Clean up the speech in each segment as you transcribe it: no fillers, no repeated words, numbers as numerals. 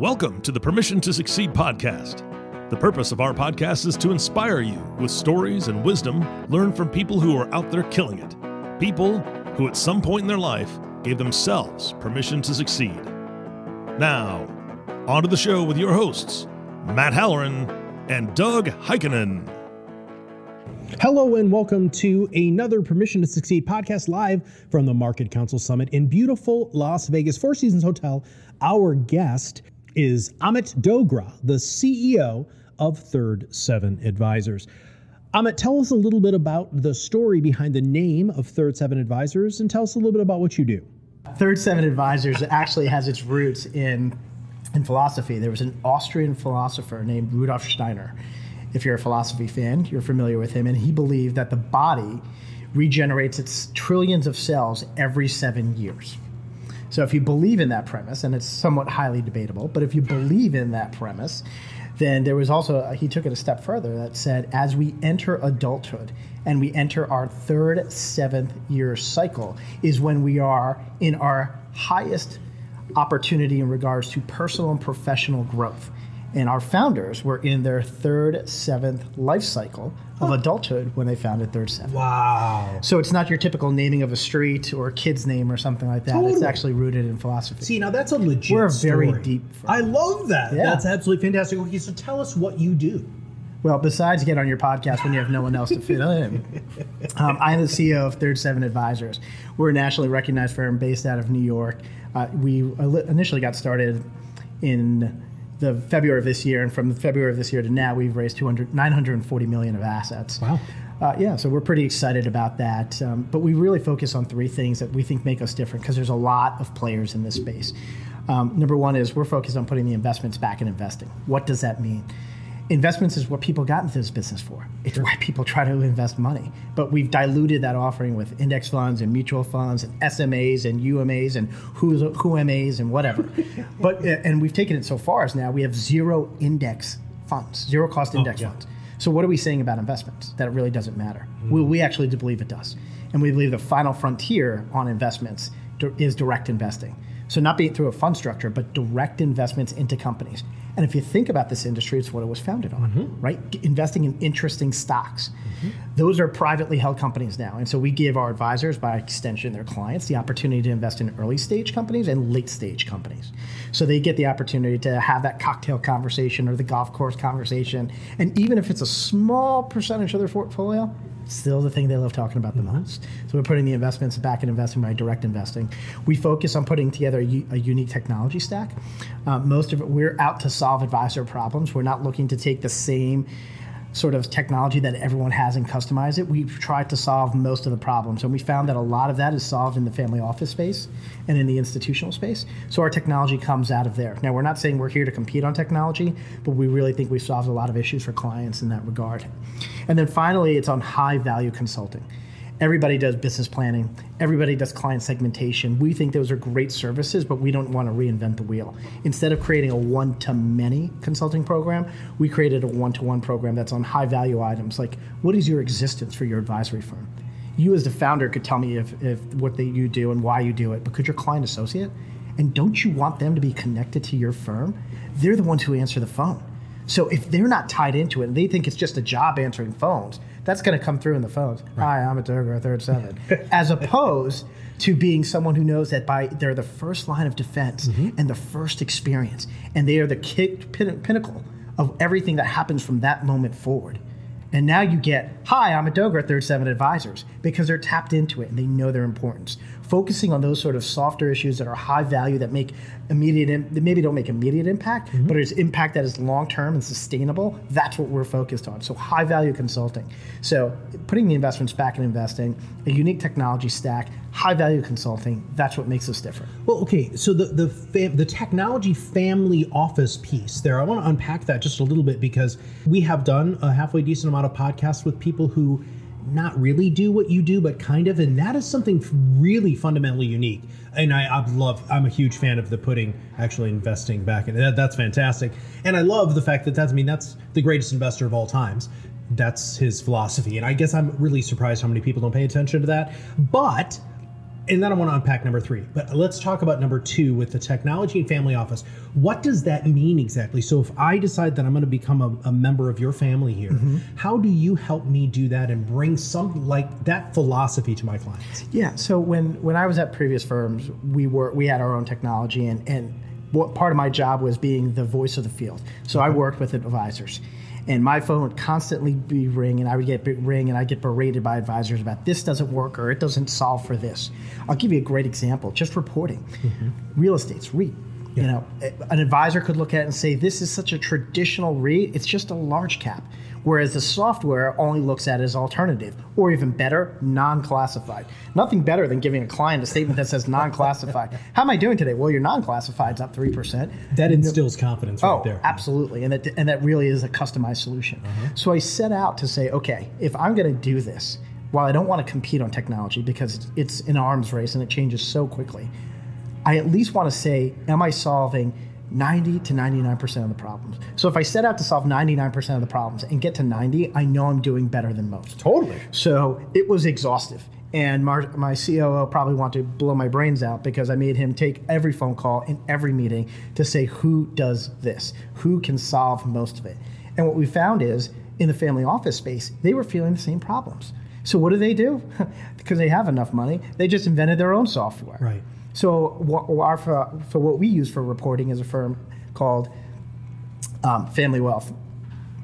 Welcome to the Permission to Succeed podcast. The purpose of our podcast is to inspire you with stories and wisdom learned from people who are out there killing it. People who at some point in their life gave themselves permission to succeed. Now, on to the show with your hosts, Matt Halloran and Doug Heikinen. Hello and welcome to another Permission to Succeed podcast live from the Market Council Summit in beautiful Las Vegas, Four Seasons Hotel. Our guest is Amit Dogra, the CEO of Third Seven Advisors. Amit, tell us a little bit about the story behind the name of Third Seven Advisors and tell us a little bit about what you do. Third Seven Advisors actually has its roots in philosophy. There was an Austrian philosopher named Rudolf Steiner. If you're a philosophy fan, you're familiar with him, and he believed that the body regenerates its trillions of cells every 7 years. So if you believe in that premise, and it's somewhat highly debatable, but if you believe in that premise, then there was also, he took it a step further that said, as we enter adulthood and we enter our third, 7th year cycle is when we are in our highest opportunity in regards to personal and professional growth. And our founders were in their third, 7th life cycle of adulthood when they founded Third Seven. Wow. So it's not your typical naming of a street or a kid's name or something like that. Totally. It's actually rooted in philosophy. See, now that's a legit story. We're a very deep firm. I love that. Yeah. That's absolutely fantastic. Okay, so tell us what you do. Well, besides get on your podcast when you have no one else to fit in, I'm the CEO of Third Seven Advisors. We're a nationally recognized firm based out of New York. We initially got started in the February of this year, and from February of this year to now, we've raised $940 million of assets. Wow. So we're pretty excited about that. But we really focus on three things that we think make us different because there's a lot of players in this space. Number one is we're focused on putting the investments back in investing. What does that mean? Investments is what people got into this business for. It's why people try to invest money. But we've diluted that offering with index funds and mutual funds and SMAs and UMAs and who's MAs and whatever. And we've taken it so far as now we have zero index funds, zero cost index funds. So what are we saying about investments? That it really doesn't matter. Well, we actually believe it does. And we believe the final frontier on investments is direct investing. So not being through a fund structure, but direct investments into companies. And if you think about this industry, it's what it was founded on, right? Investing in interesting stocks. Those are privately held companies now. And so we give our advisors, by extension their clients, the opportunity to invest in early stage companies and late stage companies. So they get the opportunity to have that cocktail conversation or the golf course conversation. And even if it's a small percentage of their portfolio, still the thing they love talking about the most. So we're putting the investments back in investing by direct investing. We focus on putting together a unique technology stack. Most of it, we're out to solve advisor problems. We're not looking to take the same sort of technology that everyone has and customize it. We've tried to solve most of the problems. And we found that a lot of that is solved in the family office space and in the institutional space. So our technology comes out of there. Now, we're not saying we're here to compete on technology, but we really think we've solved a lot of issues for clients in that regard. And then finally, it's on high value consulting. Everybody does business planning. Everybody does client segmentation. We think those are great services, but we don't want to reinvent the wheel. Instead of creating a one-to-many consulting program, we created a one-to-one program that's on high-value items, like what is your existence for your advisory firm? You as the founder could tell me if what you do and why you do it, but could your client associate? And don't you want them to be connected to your firm? They're the ones who answer the phone. So if they're not tied into it and they think it's just a job answering phones, that's going to come through in the phones. Right. Hi, I'm a Dogra, Third Seven. As opposed to being someone who knows that they're the first line of defense and the first experience. And they are the pinnacle of everything that happens from that moment forward. And now you get, hi, I'm a Dogra, Third Seven Advisors, because they're tapped into it and they know their importance. Focusing on those sort of softer issues that are high value that make maybe don't make immediate impact, but it's impact that is long-term and sustainable. That's what we're focused on. So high value consulting. So putting the investments back in investing, a unique technology stack, high value consulting, that's what makes us different. Well, okay, so the technology family office piece there, I want to unpack that just a little bit because we have done a halfway decent amount of podcasts with people who not really do what you do, but kind of, and that is something really fundamentally unique. And I'm a huge fan of the putting actually investing back in that. That's fantastic. And I love the fact that that's the greatest investor of all times. That's his philosophy. And I guess I'm really surprised how many people don't pay attention to that. But And then I want to unpack number three, but let's talk about number two with the technology and family office. What does that mean exactly? So if I decide that I'm going to become a member of your family here, mm-hmm. how do you help me do that and bring some like that philosophy to my clients? Yeah. So when I was at previous firms, we had our own technology, and what part of my job was being the voice of the field. So I worked with advisors. And my phone would constantly be ringing, and I would get ring, and I'd get berated by advisors about this doesn't work or it doesn't solve for this. I'll give you a great example, just reporting. Mm-hmm. Real estate's REIT. Yeah. You know, an advisor could look at it and say, this is such a traditional REIT, it's just a large cap. Whereas the software only looks at it as alternative, or even better, non-classified. Nothing better than giving a client a statement that says non-classified. How am I doing today? Well, your non-classified's up 3%. That instills confidence right there. Oh, absolutely. And that really is a customized solution. Uh-huh. So I set out to say, okay, if I'm going to do this, while I don't want to compete on technology because it's an arms race and it changes so quickly, I at least want to say, am I solving 90 to 99% of the problems? So if I set out to solve 99% of the problems and get to 90, I know I'm doing better than most. Totally. So it was exhaustive. And my COO probably wanted to blow my brains out because I made him take every phone call in every meeting to say, who does this? Who can solve most of it? And what we found is in the family office space, they were feeling the same problems. So what do? Because they have enough money, they just invented their own software. Right. So what we use for reporting is a firm called Family Wealth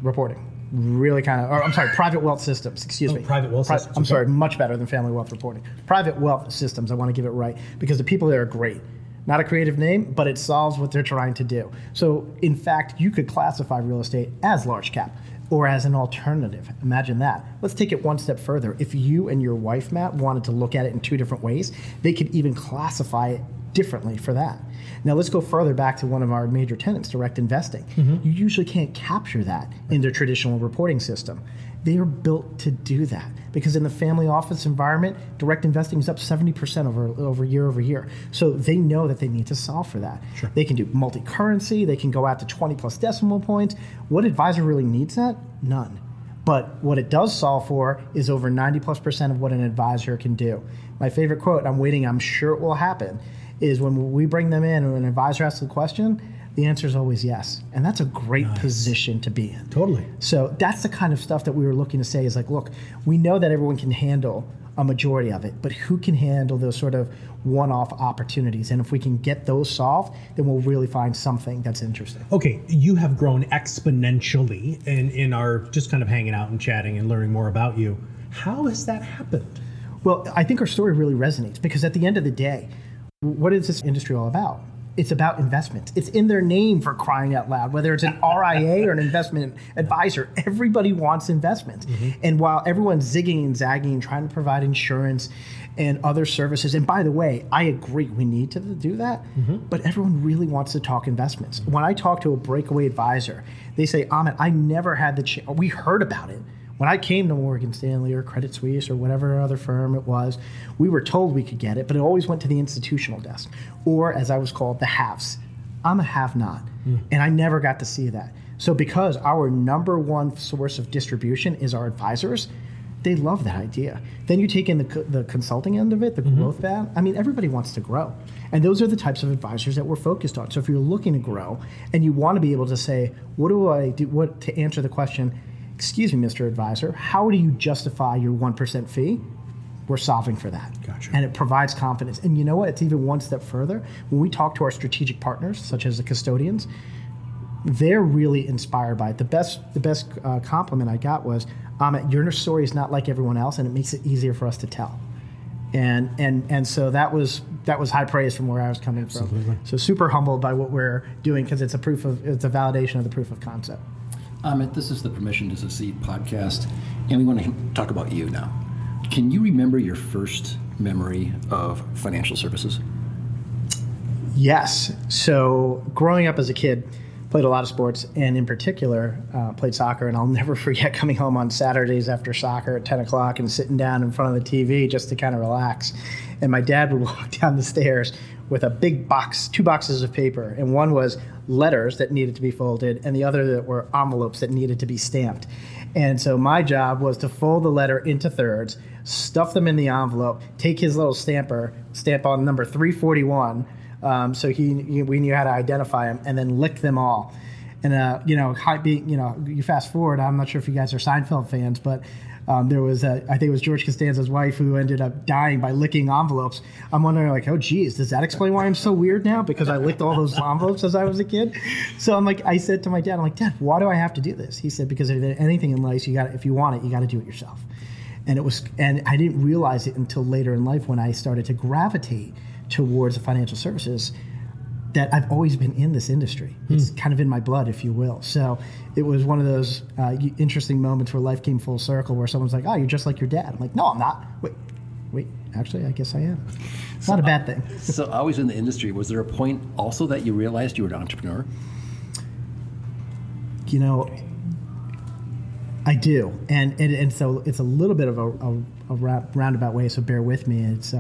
Reporting. Really Private Wealth Systems, excuse me. Private Wealth Systems. Much better than Family Wealth Reporting. Private Wealth Systems, I want to give it right, because the people there are great. Not a creative name, but it solves what they're trying to do. So, in fact, you could classify real estate as large cap or as an alternative. Imagine that. Let's take it one step further. If you and your wife, Matt, wanted to look at it in two different ways, they could even classify it differently for that. Now let's go further back to one of our major tenants, direct investing. Mm-hmm. You usually can't capture that in their traditional reporting system. They are built to do that because in the family office environment, direct investing is up 70% over year. So they know that they need to solve for that. Sure. They can do multi-currency. They can go out to 20 plus decimal points. What advisor really needs that? None. But what it does solve for is over 90+% of what an advisor can do. My favorite quote, and I'm sure it will happen, is when we bring them in and an advisor asks the question, the answer is always yes. And that's a great position to be in. Totally. So that's the kind of stuff that we were looking to say is like, look, we know that everyone can handle a majority of it, but who can handle those sort of one-off opportunities? And if we can get those solved, then we'll really find something that's interesting. Okay, you have grown exponentially in our just kind of hanging out and chatting and learning more about you. How has that happened? Well, I think our story really resonates because at the end of the day, what is this industry all about? It's about investments. It's in their name, for crying out loud, whether it's an RIA or an investment advisor. Everybody wants investments. Mm-hmm. And while everyone's zigging and zagging, trying to provide insurance and other services, and by the way, I agree we need to do that, mm-hmm. but everyone really wants to talk investments. When I talk to a breakaway advisor, they say, Amit, I never had the chance. We heard about it. When I came to Morgan Stanley or Credit Suisse or whatever other firm it was, we were told we could get it, but it always went to the institutional desk, or as I was called, the haves. I'm a have-not, and I never got to see that. So because our number one source of distribution is our advisors, they love that idea. Then you take in the consulting end of it, the growth path. I mean, everybody wants to grow. And those are the types of advisors that we're focused on. So if you're looking to grow and you want to be able to say, what do I do? What to answer the question, excuse me, Mr. Advisor, how do you justify your 1% fee? We're solving for that. Gotcha. And it provides confidence. And you know what? It's even one step further. When we talk to our strategic partners, such as the custodians, they're really inspired by it. The best compliment I got was, your story is not like everyone else, and it makes it easier for us to tell. And so that was high praise from where I was coming Absolutely. From. So super humbled by what we're doing because it's a validation of the proof of concept. Amit, this is the Permission to Succeed podcast, and we want to talk about you now. Can you remember your first memory of financial services? Yes. So growing up as a kid, played a lot of sports, and in particular, played soccer. And I'll never forget coming home on Saturdays after soccer at 10 o'clock and sitting down in front of the TV just to kind of relax. And my dad would walk down the stairs with a big box, 2 boxes of paper, and one was letters that needed to be folded, and the other that were envelopes that needed to be stamped. And so my job was to fold the letter into thirds, stuff them in the envelope, take his little stamp on number 341, so we knew how to identify him, and then lick them all. And you fast forward. I'm not sure if you guys are Seinfeld fans, but there was I think it was George Costanza's wife who ended up dying by licking envelopes. I'm wondering, like, oh geez, does that explain why I'm so weird now? Because I licked all those envelopes as I was a kid. So I said to my dad, I'm like, Dad, why do I have to do this? He said, because if there's anything in life, if you want it, you got to do it yourself. And I didn't realize it until later in life when I started to gravitate towards the financial services, that I've always been in this industry. It's kind of in my blood, if you will. So it was one of those interesting moments where life came full circle, where someone's like, oh, you're just like your dad. I'm like, no, I'm not. Wait, actually, I guess I am. It's not a bad thing. So I was in the industry. Was there a point also that you realized you were an entrepreneur? You know, I do. And so it's a little bit of a roundabout way, so bear with me. It's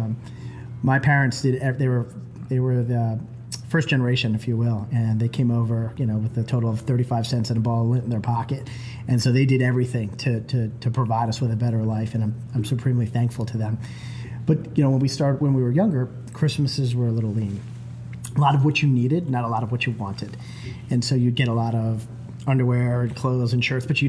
my parents they were the first generation, if you will, and they came over, with a total of 35 cents and a ball of lint in their pocket. And so they did everything to provide us with a better life, and I'm supremely thankful to them. But, when we were younger, Christmases were a little lean. A lot of what you needed, not a lot of what you wanted. And so you'd get a lot of underwear and clothes and shirts, but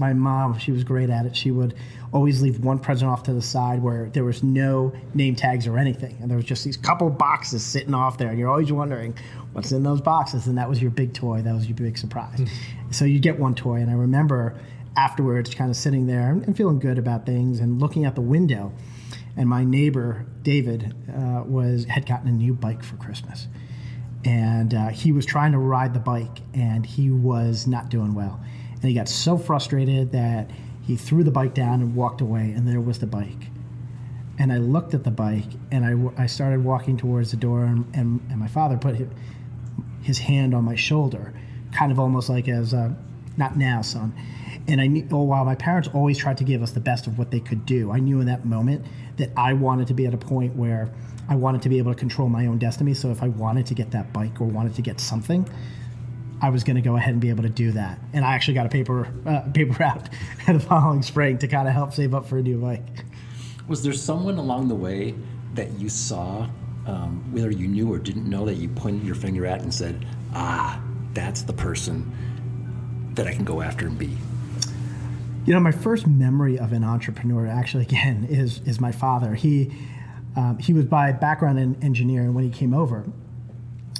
my mom, she was great at it. She would always leave one present off to the side where there was no name tags or anything. And there was just these couple boxes sitting off there. And you're always wondering what's in those boxes. And that was your big toy. That was your big surprise. Mm-hmm. So you get one toy. And I remember afterwards kind of sitting there and feeling good about things and looking out the window. And my neighbor, David, had gotten a new bike for Christmas. And he was trying to ride the bike, and he was not doing well. And he got so frustrated that he threw the bike down and walked away, and there was the bike. And I looked at the bike, and I started walking towards the door, and my father put his hand on my shoulder, kind of almost like as, not now, son. And I knew, while my parents always tried to give us the best of what they could do, I knew in that moment that I wanted to be at a point where I wanted to be able to control my own destiny. So if I wanted to get that bike or wanted to get something, I was going to go ahead and be able to do that. And I actually got a paper route the following spring to kind of help save up for a new bike. Was there someone along the way that you saw, whether you knew or didn't know, that you pointed your finger at and said, that's the person that I can go after and be? My first memory of an entrepreneur, actually, again, is my father. He was by background an engineer, and when he came over,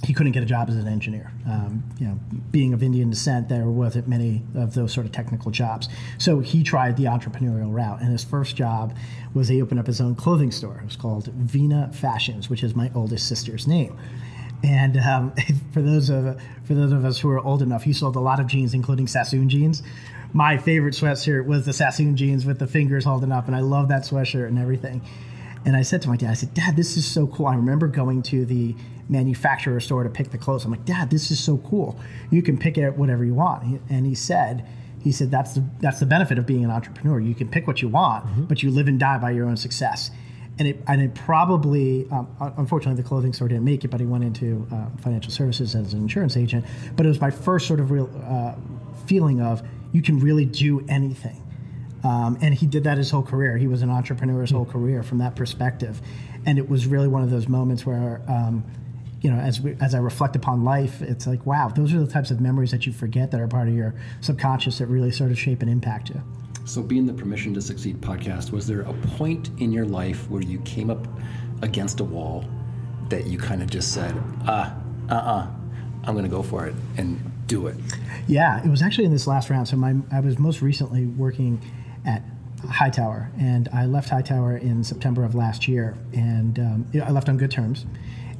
he couldn't get a job as an engineer. Being of Indian descent, there wasn't many of those sort of technical jobs. So he tried the entrepreneurial route, and his first job was he opened up his own clothing store. It was called Veena Fashions, which is my oldest sister's name. And for those of us who are old enough, he sold a lot of jeans, including Sassoon jeans. My favorite sweatshirt was the Sassoon jeans with the fingers holding up, and I love that sweatshirt and everything. And I said to my dad, Dad, this is so cool. I remember going to the manufacturer store to pick the clothes. I'm like, Dad, this is so cool. You can pick it whatever you want. And he said, that's the benefit of being an entrepreneur. You can pick what you want, mm-hmm. but you live and die by your own success. And it probably, unfortunately, the clothing store didn't make it, but he went into financial services as an insurance agent. But it was my first sort of real feeling of you can really do anything. And he did that his whole career. He was an entrepreneur his whole career from that perspective. And it was really one of those moments where, as I reflect upon life, it's like, wow, those are the types of memories that you forget that are part of your subconscious that really sort of shape and impact you. So being the Permission to Succeed podcast, was there a point in your life where you came up against a wall that you kind of just said, I'm going to go for it and do it? Yeah, it was actually in this last round. So I was most recently working at Hightower, and I left Hightower in September of last year, and I left on good terms,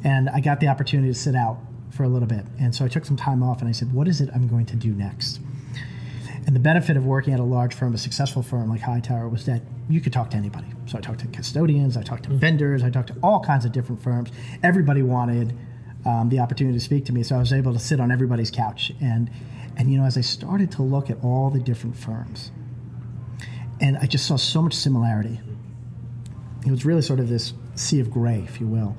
and I got the opportunity to sit out for a little bit. And so I took some time off, and I said, what is it I'm going to do next? And the benefit of working at a large firm, a successful firm like Hightower, was that you could talk to anybody. So I talked to custodians, I talked to vendors, I talked to all kinds of different firms. Everybody wanted the opportunity to speak to me, so I was able to sit on everybody's couch. And as I started to look at all the different firms, and I just saw so much similarity. It was really sort of this sea of gray, if you will.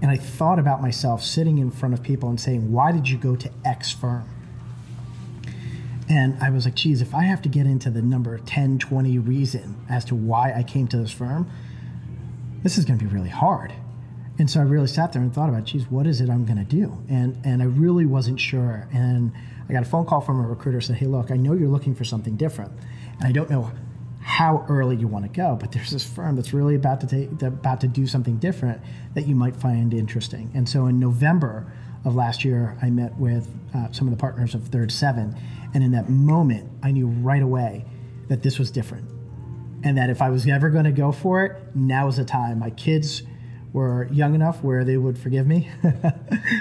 And I thought about myself sitting in front of people and saying, why did you go to X firm? And I was like, geez, if I have to get into the number 10, 20 reason as to why I came to this firm, this is going to be really hard. And so I really sat there and thought about, geez, what is it I'm going to do? And I really wasn't sure. And I got a phone call from a recruiter who said, hey, look, I know you're looking for something different, and I don't know how early you want to go, but there's this firm that's really about to do something different that you might find interesting. And so in November of last year, I met with some of the partners of Third Seven, and in that moment, I knew right away that this was different, and that if I was ever going to go for it, now was the time. My kids were young enough where they would forgive me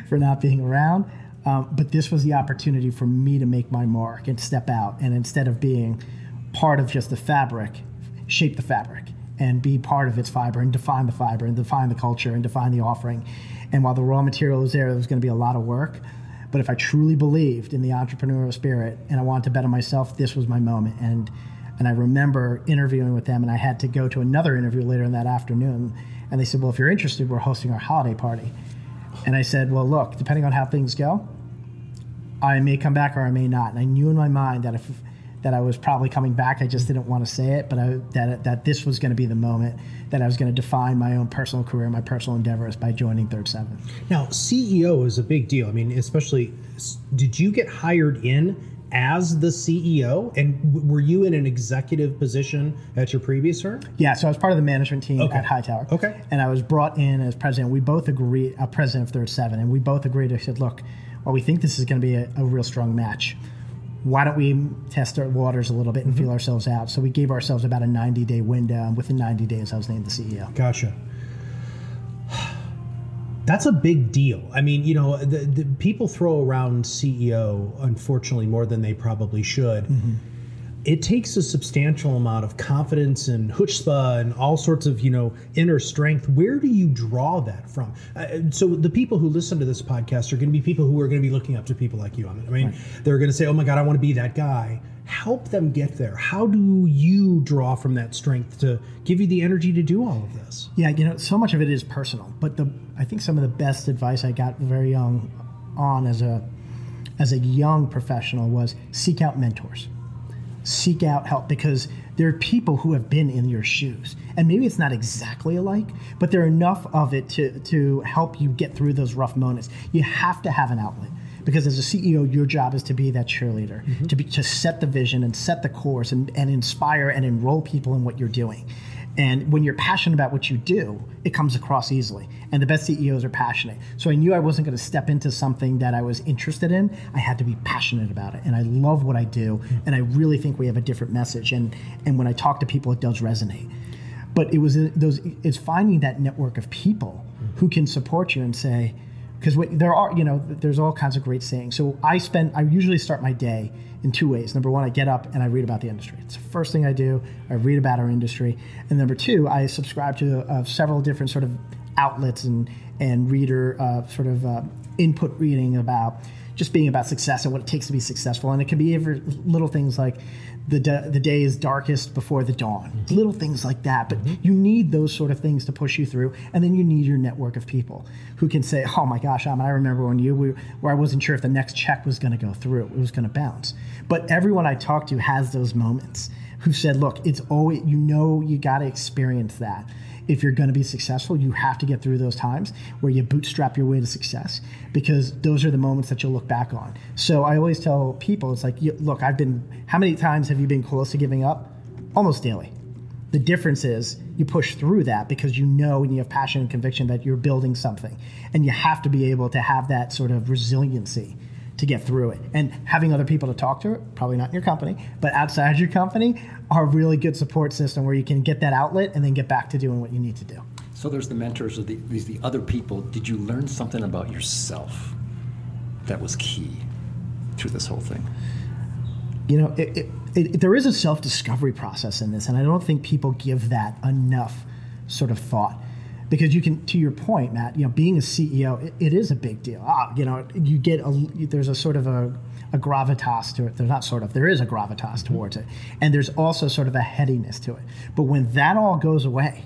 for not being around, but this was the opportunity for me to make my mark and step out, and instead of being part of just the fabric, shape the fabric and be part of its fiber and define the culture and define the offering. And while the raw material was there, was going to be a lot of work. But if I truly believed in the entrepreneurial spirit and I wanted to bet on myself, this was my moment. And I remember interviewing with them, and I had to go to another interview later in that afternoon. And they said, well, if you're interested, we're hosting our holiday party. And I said, well, look, depending on how things go, I may come back or I may not. And I knew in my mind that that I was probably coming back. I just didn't want to say it, but that this was going to be the moment that I was going to define my own personal career, my personal endeavors by joining Third Seven. Now, CEO is a big deal. I mean, especially, did you get hired in as the CEO? And were you in an executive position at your previous firm? Yeah, so I was part of the management team at Hightower. Okay. And I was brought in as president. We both agreed, president of Third Seven, and we both agreed. I said, look, well, we think this is going to be a real strong match. Why don't we test our waters a little bit and feel ourselves out? So we gave ourselves about a 90-day window, and within 90 days, I was named the CEO. Gotcha. That's a big deal. I mean, you know, the people throw around CEO, unfortunately, more than they probably should. Mm-hmm. It takes a substantial amount of confidence and chutzpah and all sorts of, you know, inner strength. Where do you draw that from? So the people who listen to this podcast are going to be people who are going to be looking up to people like you. I mean, right. They're going to say, oh, my God, I want to be that guy. Help them get there. How do you draw from that strength to give you the energy to do all of this? Yeah, you know, so much of it is personal. But I think some of the best advice I got very young on as a young professional was seek out mentors. Seek out help, because there are people who have been in your shoes, and maybe it's not exactly alike, but there are enough of it to help you get through those rough moments. You have to have an outlet, because as a CEO, your job is to be that cheerleader, mm-hmm. to set the vision and set the course and inspire and enroll people in what you're doing. And when you're passionate about what you do, it comes across easily. And the best CEOs are passionate. So I knew I wasn't going to step into something that I was interested in. I had to be passionate about it. And I love what I do. And I really think we have a different message. And when I talk to people, it does resonate. But it's finding that network of people who can support you and say, because there's all kinds of great sayings. So I usually start my day in two ways. Number one, I get up and I read about the industry. It's the first thing I do. I read about our industry. And number two, I subscribe to several different sort of outlets and reader input reading about just being about success and what it takes to be successful. And it can be little things like the day is darkest before the dawn, little things like that. But you need those sort of things to push you through. And then you need your network of people who can say, oh, my gosh, I remember when where I wasn't sure if the next check was going to go through. It was going to bounce. But everyone I talk to has those moments who said, look, it's always, you know, you got to experience that. If you're going to be successful, you have to get through those times where you bootstrap your way to success, because those are the moments that you'll look back on. So I always tell people, it's like, look, how many times have you been close to giving up? Almost daily. The difference is you push through that because you know and you have passion and conviction that you're building something, and you have to be able to have that sort of resiliency to get through it. And having other people to talk to, probably not in your company, but outside your company, are a really good support system where you can get that outlet and then get back to doing what you need to do. So there's the mentors, or the other people. Did you learn something about yourself that was key to this whole thing? You know, there is a self-discovery process in this, and I don't think people give that enough sort of thought. Because you can, to your point, Matt, you know, being a CEO, it is a big deal. You know, you get there's a sort of a gravitas to it. There's not sort of, there is a gravitas towards it. And there's also sort of a headiness to it. But when that all goes away,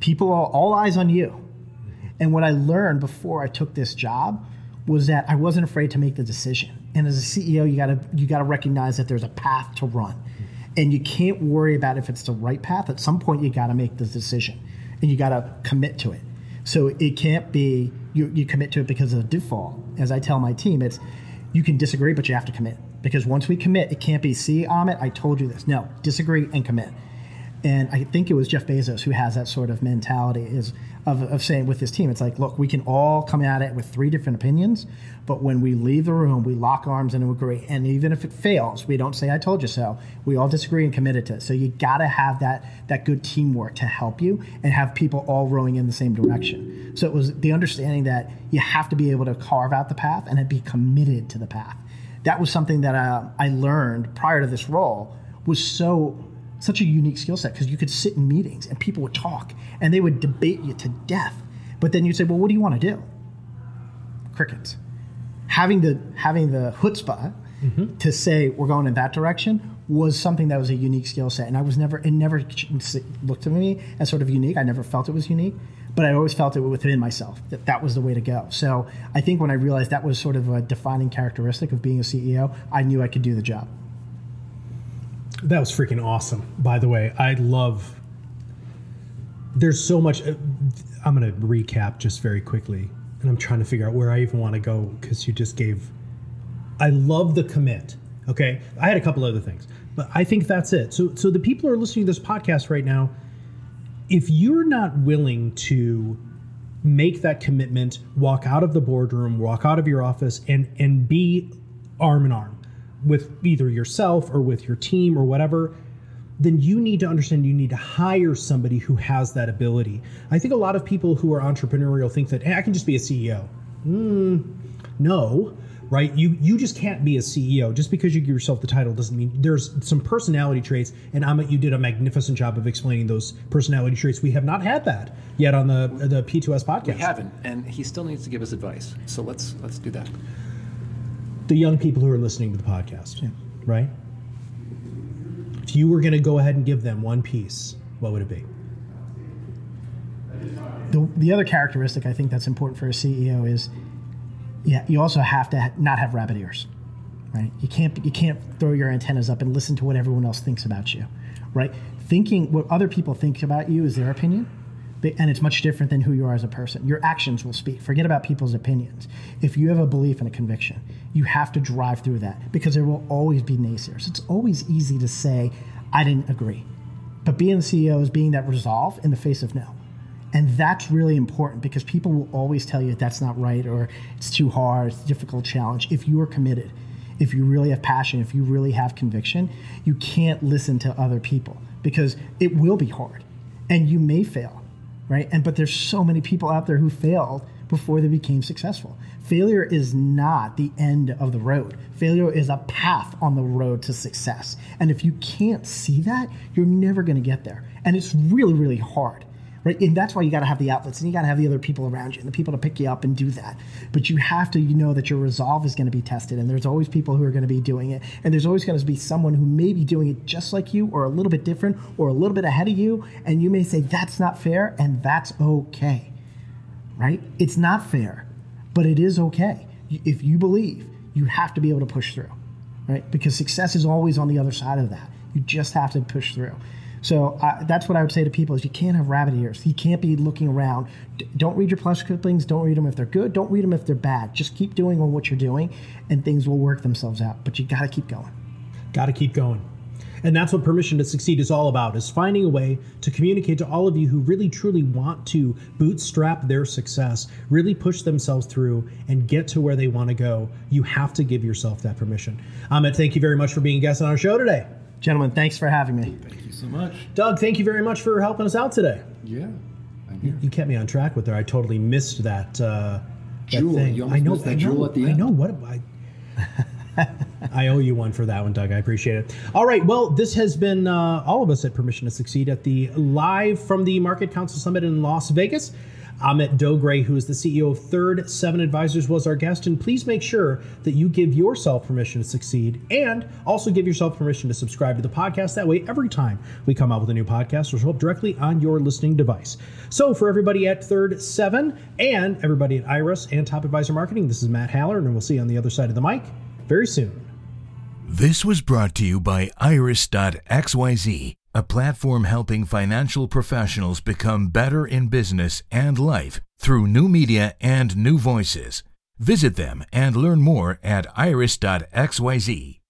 people are all eyes on you. And what I learned before I took this job was that I wasn't afraid to make the decision. And as a CEO, you gotta recognize that there's a path to run. And you can't worry about if it's the right path. At some point, you gotta make the decision. And you gotta commit to it. So it can't be you commit to it because of the default. As I tell my team, it's you can disagree, but you have to commit. Because once we commit, it can't be, see, Amit, I told you this. No, disagree and commit. And I think it was Jeff Bezos who has that sort of mentality of saying with his team, it's like, look, we can all come at it with three different opinions, but when we leave the room, we lock arms and agree. And even if it fails, we don't say, I told you so. We all disagree and committed to it. So you got to have that good teamwork to help you and have people all rowing in the same direction. So it was the understanding that you have to be able to carve out the path and be committed to the path. That was something that I learned prior to this role was such a unique skill set, because you could sit in meetings and people would talk and they would debate you to death. But then you'd say, well, what do you want to do? Crickets. Having the chutzpah to say we're going in that direction was something that was a unique skill set. And it never looked to me as sort of unique. I never felt it was unique, but I always felt it within myself that was the way to go. So I think when I realized that was sort of a defining characteristic of being a CEO, I knew I could do the job. That was freaking awesome, by the way. There's so much. I'm going to recap just very quickly, and I'm trying to figure out where I even want to go, because you just gave, I love the commit. Okay. I had a couple other things, but I think that's it. So the people who are listening to this podcast right now, if you're not willing to make that commitment, walk out of the boardroom, walk out of your office and be arm in arm with either yourself or with your team or whatever, then you need to understand you need to hire somebody who has that ability. I think a lot of people who are entrepreneurial think that, hey, I can just be a CEO. No, right? You just can't be a CEO. Just because you give yourself the title doesn't mean. There's some personality traits, and Amit, you did a magnificent job of explaining those personality traits. We have not had that yet on the P2S podcast. We haven't, and he still needs to give us advice. So let's do that. The young people who are listening to the podcast, right? If you were going to go ahead and give them one piece, what would it be? The other characteristic I think that's important for a CEO is, you also have to not have rabbit ears, right? You can't throw your antennas up and listen to what everyone else thinks about you, right? Thinking what other people think about you is their opinion. And it's much different than who you are as a person. Your actions will speak. Forget about people's opinions. If you have a belief and a conviction, you have to drive through that, because there will always be naysayers. It's always easy to say, I didn't agree. But being the CEO is being that resolve in the face of no. And that's really important, because people will always tell you that's not right, or it's too hard, it's a difficult challenge. If you are committed, if you really have passion, if you really have conviction, you can't listen to other people, because it will be hard and you may fail. Right? But there's so many people out there who failed before they became successful. Failure is not the end of the road. Failure is a path on the road to success. And if you can't see that, you're never going to get there. And it's really, really hard, right? And that's why you got to have the outlets, and you got to have the other people around you and the people to pick you up and do that. But you have to know that your resolve is going to be tested, and there's always people who are going to be doing it. And there's always going to be someone who may be doing it just like you, or a little bit different, or a little bit ahead of you. And you may say, that's not fair, and that's okay, right? It's not fair, but it is okay. If you believe, you have to be able to push through, right? Because success is always on the other side of that. You just have to push through. So that's what I would say to people is you can't have rabbit ears. You can't be looking around. Don't read your press clippings. Don't read them if they're good. Don't read them if they're bad. Just keep doing what you're doing, and things will work themselves out. But you got to keep going. Got to keep going. And that's what Permission to Succeed is all about, is finding a way to communicate to all of you who really, truly want to bootstrap their success, really push themselves through and get to where they want to go. You have to give yourself that permission. Amit, thank you very much for being a guest on our show today. Gentlemen, thanks for having me. Thank you so much. Doug, thank you very much for helping us out today. Yeah. You kept me on track with her. I totally missed that jewel. That thing. You almost missed that jewel at the end. I know. I owe you one for that one, Doug. I appreciate it. All right. Well, this has been all of us at Permission to Succeed at the live from the Market Council Summit in Las Vegas. Amit Dogra, who is the CEO of Third Seven Advisors, was our guest. And please make sure that you give yourself permission to succeed and also give yourself permission to subscribe to the podcast. That way, every time we come out with a new podcast, it'll show up directly on your listening device. So for everybody at Third Seven and everybody at Iris and Top Advisor Marketing, this is Matt Halloran, and we'll see you on the other side of the mic very soon. This was brought to you by iris.xyz, a platform helping financial professionals become better in business and life through new media and new voices. Visit them and learn more at iris.xyz.